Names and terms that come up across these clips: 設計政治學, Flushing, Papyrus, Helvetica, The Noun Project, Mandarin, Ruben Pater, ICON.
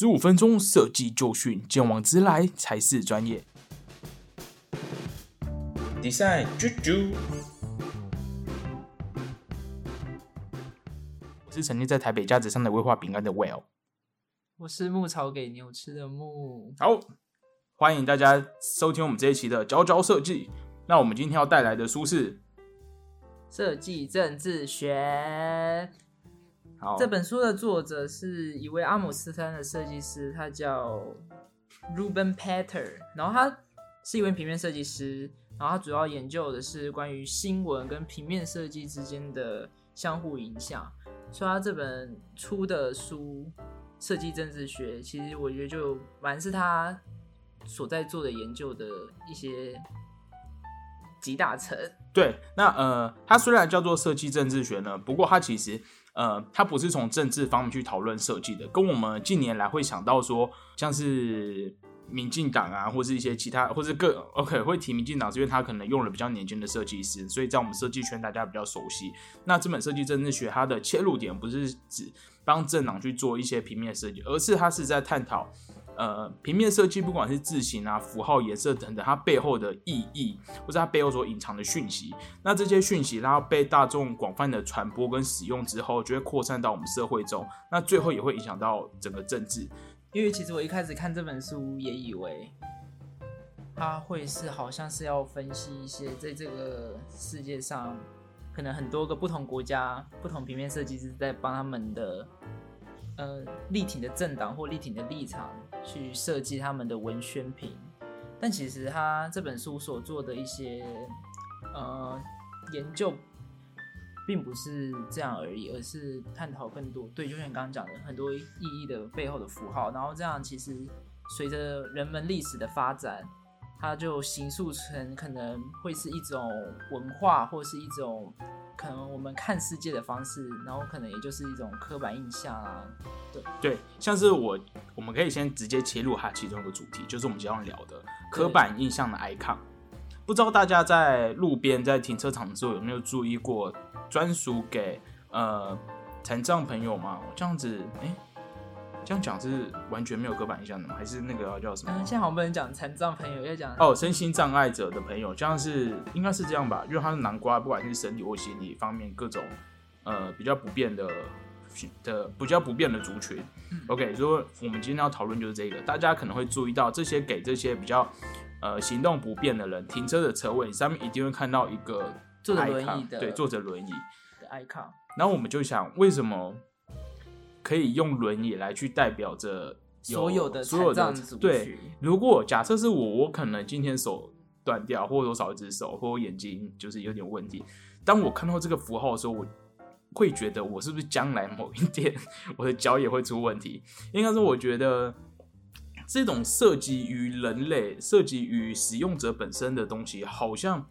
15分钟设计就训，见往知来才是专业。Design 啾啾，我是沉浸在台北架子上的威化饼干的 Well， 我是牧草给牛吃的牧。好，欢迎大家收听我们这一期的佼佼设计。那我们今天要带来的书是《设计政治学》。这本书的作者是一位阿姆斯特丹的设计师，他叫 Ruben Pater， 然后他是一位平面设计师，然后他主要研究的是关于新闻跟平面设计之间的相互影响，所以他这本出的书《设计政治学》其实我觉得就蛮是他所在做的研究的一些集大成。对，那他虽然叫做设计政治学呢，不过他其实它不是从政治方面去讨论设计的，跟我们近年来会想到说，像是民进党啊，或是一些其他，或是会提民进党，是因为他可能用了比较年轻的设计师，所以在我们设计圈大家比较熟悉。那这本设计政治学，它的切入点不是只帮政党去做一些平面设计，而是它是在探讨平面设计，不管是字形啊、符号、颜色等等，它背后的意义，或是它背后所隐藏的讯息。那这些讯息，它被大众广泛的传播跟使用之后，就会扩散到我们社会中，那最后也会影响到整个政治。因为其实我一开始看这本书，也以为它会是好像是要分析一些在这个世界上，可能很多个不同国家、不同平面设计师在帮他们的力挺的政党或力挺的立场去设计他们的文宣品，但其实他这本书所做的一些研究，并不是这样而已，而是探讨更多，对，就像你刚刚讲的很多意义的背后的符号，然后这样其实随着人们历史的发展，它就形塑成可能会是一种文化，或是一种可能我们看世界的方式，然后可能也就是一种刻板印象啊。对，像是我们可以先直接切入它其中一个主题，就是我们今天要聊的刻板印象的 ICON。不知道大家在路边、在停车场的时候有没有注意过专属给残障朋友吗？这样子，这样讲是完全没有刻板印象的吗？还是那个叫什么？现在好像不能讲残障朋友，要讲身心障碍者的朋友，这样是应该是这样吧？因为他是南瓜，不管是身体或心理方面各种比较不变的族群。OK， 所以我们今天要讨论就是这个，大家可能会注意到这些给这些比较行动不便的人，停车的车位上面一定会看到一个坐着轮椅的，对，坐着轮椅的 icon。然后我们就想，为什么可以用轮椅来去代表着所有的残障族群？对，如果假设是我可能今天手断掉，或者我少一只手，或者我眼睛就是有点问题。当我看到这个符号的时候，我会觉得我是不是将来某一天我的脚也会出问题？应该是我觉得这种涉及于人类、涉及于使用者本身的东西，好像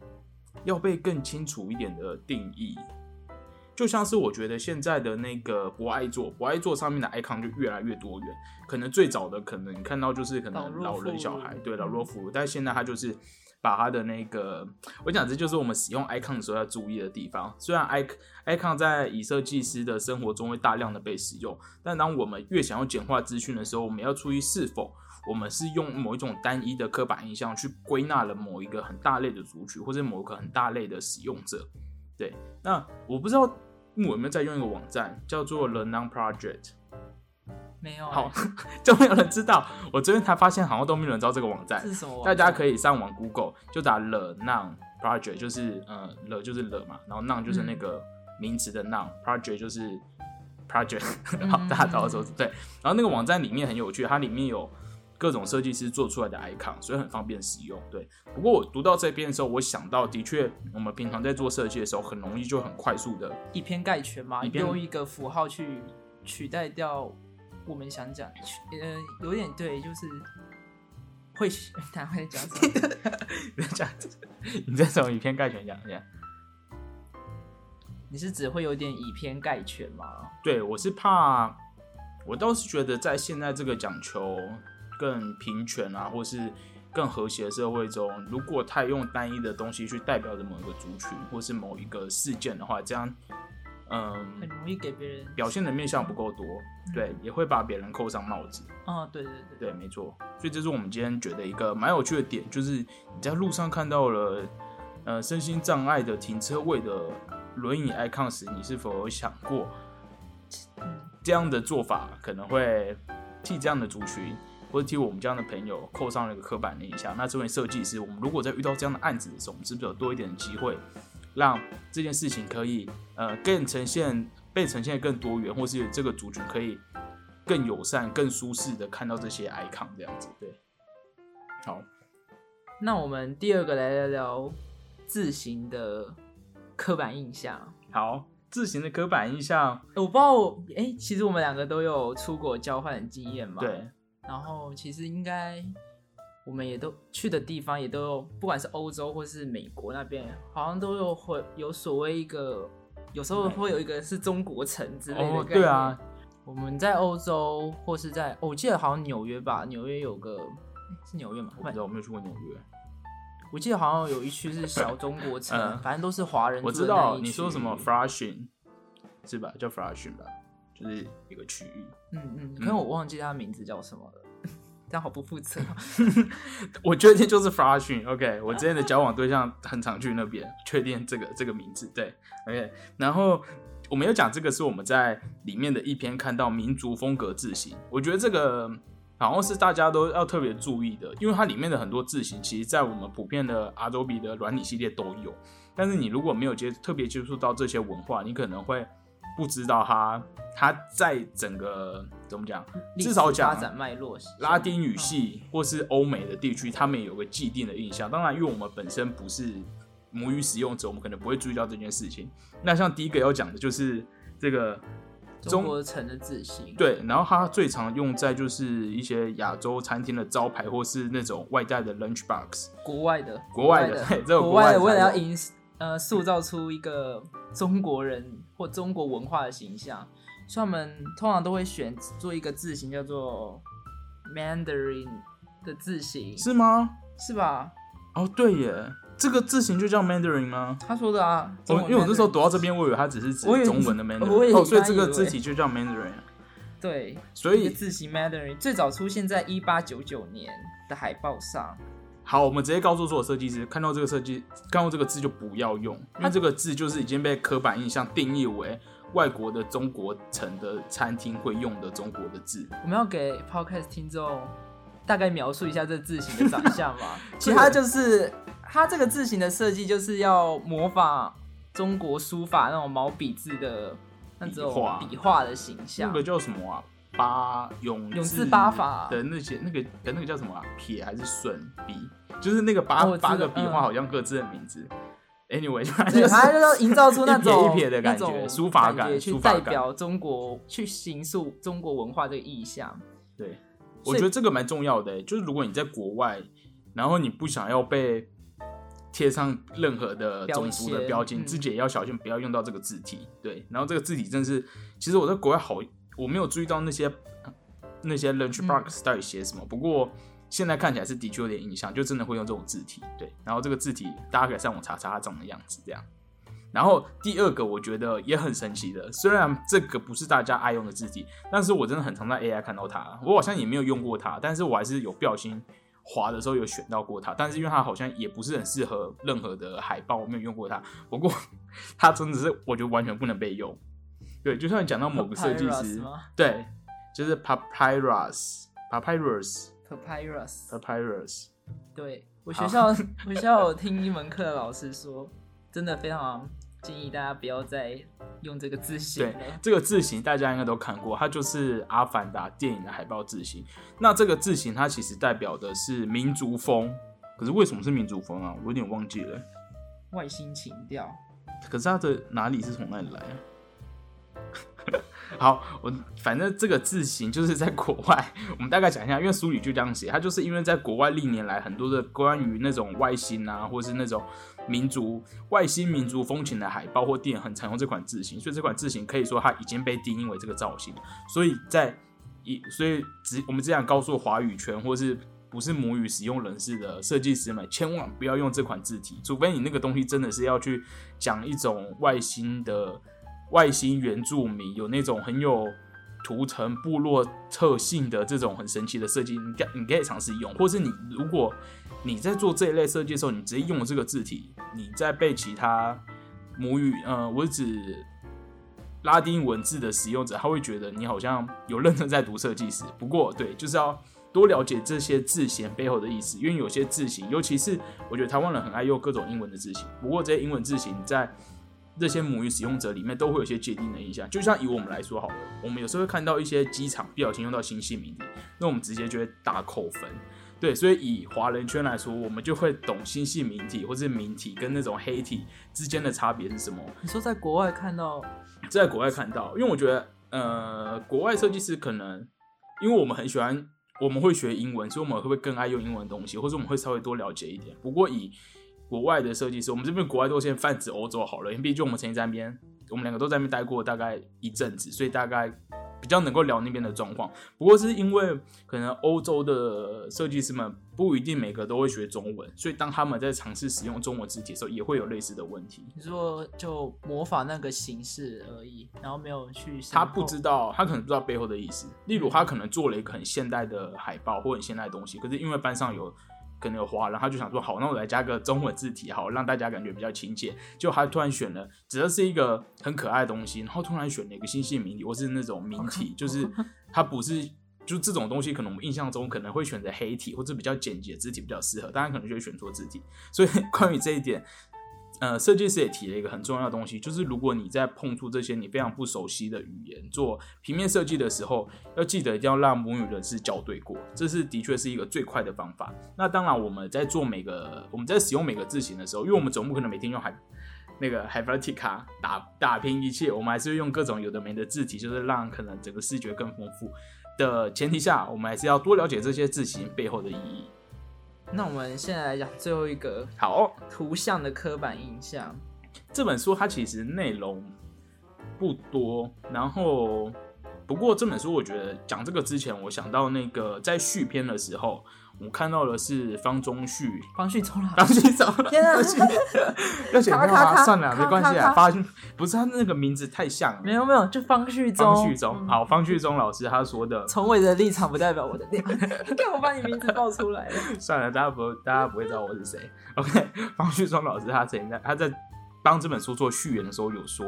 要被更清楚一点的定义。就像是我觉得现在的那个博爱座上面的 icon 就越来越多元，可能最早的可能看到就是可能老人小孩，对，老弱妇孺，但现在他就是把他的那个，我讲这就是我们使用 icon 的时候要注意的地方。虽然 icon 在以设计师的生活中会大量的被使用，但当我们越想要简化资讯的时候，我们要注意是否我们是用某一种单一的刻板印象去归纳了某一个很大类的族群，或者某一个很大类的使用者。对，那我不知道我有没有在用一个网站叫做 The Noun Project， 没有，好，就没有人知道。我这边才发现，好像都没有人知道这个网站是什么网站。大家可以上网 Google， 就打 The Noun Project， 就是The 就是 The 嘛，然后 Noun 就是那个名词的 Noun， Project 就是 Project， 好，大家到时候对。然后那个网站里面很有趣，它里面有各种设计师做出来的 icon， 所以很方便使用。对，不过我读到这边的时候，我想到的确，我们平常在做设计的时候，很容易就很快速的以偏概全嘛，用一个符号去取代掉我们想讲，有点对，就是会哪会讲什么？你在讲，你在从以偏概全讲一下。你是只会有点以偏概全吗？对，我是怕，我倒是觉得在现在这个讲求更平权啊，或是更和谐的社会中，如果太用单一的东西去代表着某一个族群或是某一个事件的话，这样很容易给别人表现的面向不够多，对，也会把别人扣上帽子。哦，对对对，对，没错。所以这是我们今天觉得一个蛮有趣的点，就是你在路上看到了身心障碍的停车位的轮椅 icon 时，你是否有想过，这样的做法可能会替这样的族群，或者替我们这样的朋友扣上了一个刻板的印象？那这位设计师，我们如果在遇到这样的案子的时候，我们是不是有多一点的机会？让这件事情可以更呈现被呈现更多元，或是这个族群可以更友善、更舒适的看到这些 icon 这样子，对。好，那我们第二个来聊聊字形的刻板印象。好，字形的刻板印象，我不知道，其实我们两个都有出国交换的经验嘛，对。然后其实应该。我们也都去的地方也都有，不管是欧洲或是美国那边，好像都有所谓一个，有时候会有一个是中国城之类的概念。哦，对啊，我们在欧洲或是在，我记得好像纽约吧，纽约有个，是纽约吗？我不知道，我没有去过纽约。我记得好像有一区是小中国城，反正都是华人住的那一区。我知道你说什么 Flushing 是吧？叫 Flushing 吧，就是一个区域。可是我忘记它的名字叫什么了。这样好不负责。我确定就是 Flushing。OK， 我之前的交往对象很常去那边，确定这个名字。对 ，OK。然后我们有讲这个是我们在里面的一篇看到民族风格字型，我觉得这个好像是大家都要特别注意的，因为它里面的很多字型，其实在我们普遍的 Adobe 的软体系列都有，但是你如果没有特别接触到这些文化，你可能会。不知道他在整个怎么讲，至少讲拉丁语系或是欧美的地区，他们也有个既定的印象。当然，因为我们本身不是母语使用者，我们可能不会注意到这件事情。那像第一个要讲的就是这个中国城的字型，对，然后它最常用在就是一些亚洲餐厅的招牌，或是那种外带的 lunch box， 国外的，对，这个国外的为了要赢。塑造出一个中国人或中国文化的形象，所以他们通常都会选做一个字型叫做 Mandarin 的字型，是吗？是吧？哦，对耶，这个字型就叫 Mandarin 吗？他说的啊，因为我那时候读到这边，我以为他只是指中文的 Mandarin， 哦，所以这个字体就叫 Mandarin。对，所以字型 Mandarin 最早出现在1899年的海报上。好，我们直接告诉所有设计师，看到这个字就不要用，因为这个字就是已经被刻板印象定义为外国的中国城的餐厅会用的中国的字。我们要给 podcast 听众大概描述一下这字型的长相嘛？其实它就是它这个字型的设计就是要模仿中国书法那种毛笔字的那种笔画的形象。那个叫什么啊？永字八法的那些那个叫什么啊？撇还是损笔？就是那个八个笔画好像各自的名字。Anyway， 对，它就是营造出那种一撇一撇的感觉，书法感，去代表中国，去形塑中国文化这个意象。对，我觉得这个蛮重要的，就是如果你在国外，然后你不想要被贴上任何的种族的标签，自己也要小心，不要用到这个字体。对，然后这个字体真的是，其实我在国外好。我没有注意到那些 lunch box 到底写什么，不过现在看起来是的确有点印象，就真的会用这种字体，对。然后这个字体大家可以上网查查它长的样子这样。然后第二个我觉得也很神奇的，虽然这个不是大家爱用的字体，但是我真的很常在 AI 看到它，我好像也没有用过它，但是我还是有不小心滑的时候有选到过它，但是因为它好像也不是很适合任何的海报，我没有用过它。不过它真的是我觉得完全不能被用。对，就像你讲到某个设计师，对，就是 papyrus。对，我学校有听一门课的老师说，真的非常建议大家不要再用这个字型了。对，这个字型大家应该都看过，它就是《阿凡达》电影的海报字型。那这个字型它其实代表的是民族风，可是为什么是民族风啊？我有点忘记了。外星情调。可是它的哪里是从哪里来啊？好，反正这个字型就是在国外，我们大概讲一下，因为书里就这样写，它就是因为在国外历年来很多的关于那种外星啊，或是那种民族外星民族风情的海报或电影很常用这款字型，所以这款字型可以说它已经被定义为这个造型，所以我们这样告诉华语圈或是不是母语使用人士的设计师们，千万不要用这款字体，除非你那个东西真的是要去讲一种外星的。外星原住民，有那种很有图腾部落特性的这种很神奇的设计，你可以尝试用，或是你如果你在做这一类设计的时候，你直接用这个字体，你在被其他母语我指拉丁文字的使用者，他会觉得你好像有认真在读设计史。不过对，就是要多了解这些字形背后的意思，因为有些字形，尤其是我觉得台湾人很爱用各种英文的字形，不过这些英文字形在这些母语使用者里面都会有些界定的印象。就像以我们来说好了，我们有时候会看到一些机场不小心用到新系名字，那我们直接就会大扣分。对，所以以华人圈来说，我们就会懂新系明体或是明体跟那种黑体之间的差别是什么。你说在国外看到，在国外看到，因为我觉得国外设计师可能因为我们很喜欢，我们会学英文，所以我们会更爱用英文的东西，或者我们会稍微多了解一点。不过以国外的设计师，我们这边国外都先泛指欧洲好了，因为毕竟我们曾经在那边，我们两个都在那边待过大概一阵子，所以大概比较能够聊那边的状况。不过是因为可能欧洲的设计师们不一定每个都会学中文，所以当他们在尝试使用中文字体的时候，也会有类似的问题。你说就模仿那个形式而已，然后没有去他不知道，他可能不知道背后的意思。例如他可能做了一个很现代的海报或很现代的东西，可是因为班上有可能有华人，他就想说好，那我来加个中文字体好，让大家感觉比较亲切。结果他突然选了，只要是一个很可爱的东西，然后突然选了一个新系名体，或是那种名体，就是他不是就这种东西，可能我们印象中可能会选择黑体或者比较简洁的字体比较适合，但他可能就会选错字体。所以关于这一点，设计师也提了一个很重要的东西，就是如果你在碰触这些你非常不熟悉的语言做平面设计的时候，要记得一定要让母语人士校对过，这是的确是一个最快的方法。那当然，我们在使用每个字形的时候，因为我们总不可能每天用Helvetica 打拼一切，我们还是用各种有的没的字体，就是让可能整个视觉更丰富的前提下，我们还是要多了解这些字形背后的意义。那我们现在来讲最后一个好图像的刻板印象。这本书它其实内容不多，然后不过这本书我觉得讲这个之前，我想到那个在续篇的时候，我看到的是方中旭走了，天啊！要写没有啊？算了，没关系啊。不是他那个名字太像了，没有，就方旭中、嗯，好，方旭中老师他说的。从我的立场不代表我的立场，你看我把你名字报出来了。算了，大家不会知道我是谁。OK， 方旭中老师他在帮这本书做序言的时候有说，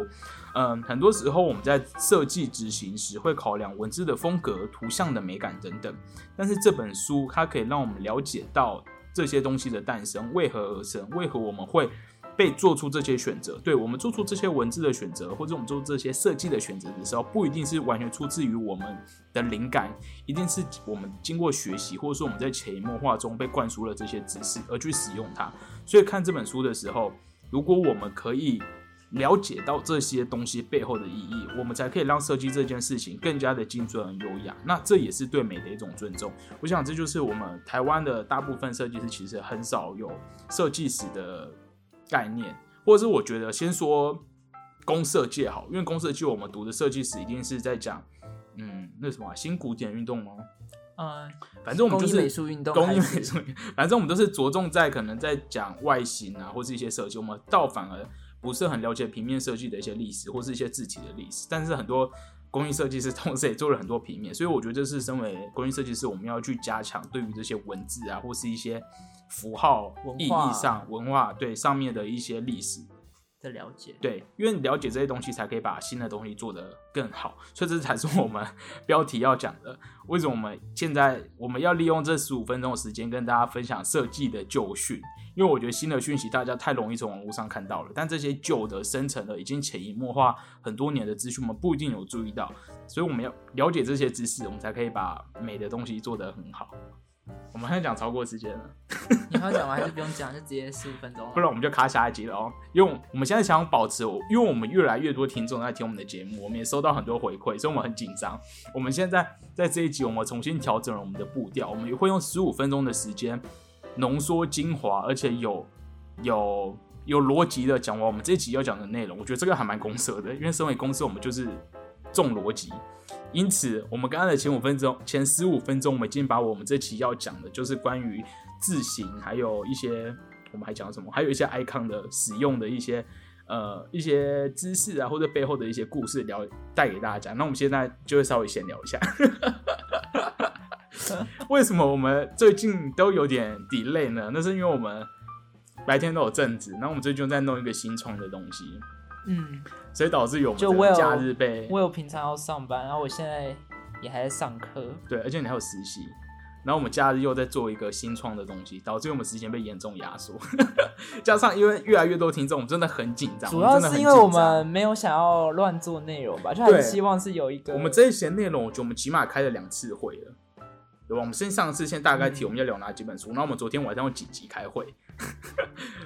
很多时候我们在设计执行时会考量文字的风格、图像的美感等等，但是这本书它可以让我们了解到这些东西的诞生，为何而生，为何我们会被做出这些选择。对，我们做出这些文字的选择，或者我们做出这些设计的选择的时候，不一定是完全出自于我们的灵感，一定是我们经过学习，或者说我们在潜移默化中被灌输了这些知识而去使用它。所以看这本书的时候，如果我们可以了解到这些东西背后的意义，我们才可以让设计这件事情更加的精准和优雅。那这也是对美的一种尊重。我想这就是我们台湾的大部分设计师其实很少有设计史的概念，或者是我觉得先说公社界好，因为公社界我们读的设计史一定是在讲那什么新古典运动吗？反正我们就是工艺美术运动，反正我们都是着重在可能在讲外形啊，或是一些设计，我们倒反而不是很了解平面设计的一些历史，或是一些字体的历史。但是很多工艺设计师同时也做了很多平面，所以我觉得这是身为工艺设计师，我们要去加强对于这些文字啊，或是一些符号意义上文化对上面的一些历史的了解。对，因为你了解这些东西，才可以把新的东西做得更好。所以这才是我们标题要讲的。为什么我们要利用这15分钟的时间跟大家分享设计的旧讯？因为我觉得新的讯息大家太容易从网络上看到了，但这些旧的、深层的、已经潜移默化很多年的资讯，我们不一定有注意到。所以我们要了解这些知识，我们才可以把美的东西做得很好。我们还讲超过时间了，你还要讲吗？还是不用讲，就直接15分钟了，不然我们就卡下一集了哦。因为我们现在想保持，因为我们越来越多听众在听我们的节目，我们也收到很多回馈，所以我们很紧张。我们现在在这一集，我们重新调整了我们的步调，我们也会用15分钟的时间浓缩精华，而且有逻辑的讲完我们这一集要讲的内容。我觉得这个还蛮公社的，因为身为公社，我们就是重逻辑。因此，我们刚刚的前15分钟，我们已经把我们这期要讲的，就是关于字形，还有一些我们还讲什么，还有一些 icon 的使用的一些一些知识啊，或者背后的一些故事带给大家。那我们现在就会稍微闲聊一下为什么我们最近都有点 delay 呢？那是因为我们白天都有正职，然后我们最近在弄一个新创的东西，嗯，所以导致有我们的假日被我有平常要上班，然后我现在也还在上课，对，而且你还有实习，然后我们假日又在做一个新创的东西，导致我们时间被严重压缩加上因为越来越多听众，我们真的很紧张，主要是因为我们没有想要乱做内容吧，就还是希望是有一个我们这一些内容，我觉得我们起码开了2次会了，对吧？我们上次先大概提我们要聊哪几本书，然后我们昨天晚上有几集开会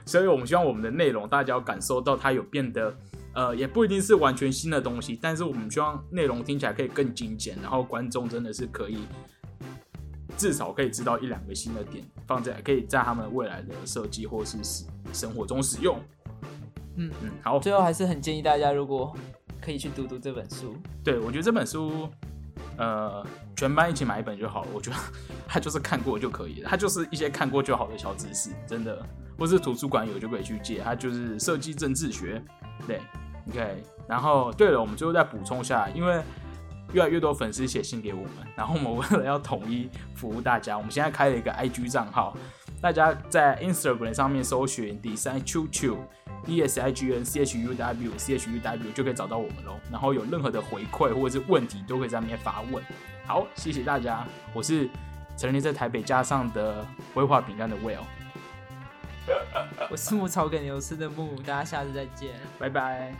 所以我们希望我们的内容大家要感受到它有变得也不一定是完全新的东西，但是我们希望内容听起来可以更精简，然后观众真的是可以至少可以知道1-2个新的点，放在可以在他们未来的设计或是生活中使用。嗯嗯，好。最后还是很建议大家，如果可以去读读这本书。对，我觉得这本书，全班一起买一本就好了。我觉得它就是看过就可以了，它就是一些看过就好的小知识，真的。或是图书馆有就可以去借，它就是《设计政治学》。对 ，OK。然后，对了，我们最后再补充一下，因为越来越多粉丝写信给我们，然后我们为了要统一服务大家，我们现在开了一个 IG 账号，大家在 Instagram 上面搜寻 DesignChuChu，DesignChuW，就可以找到我们咯，然后有任何的回馈或者是问题，都可以在那边发问。好，谢谢大家，我是曾经在台北家上的威化饼干的 Will， 我是牧草梗牛吃的木，大家下次再见，拜拜。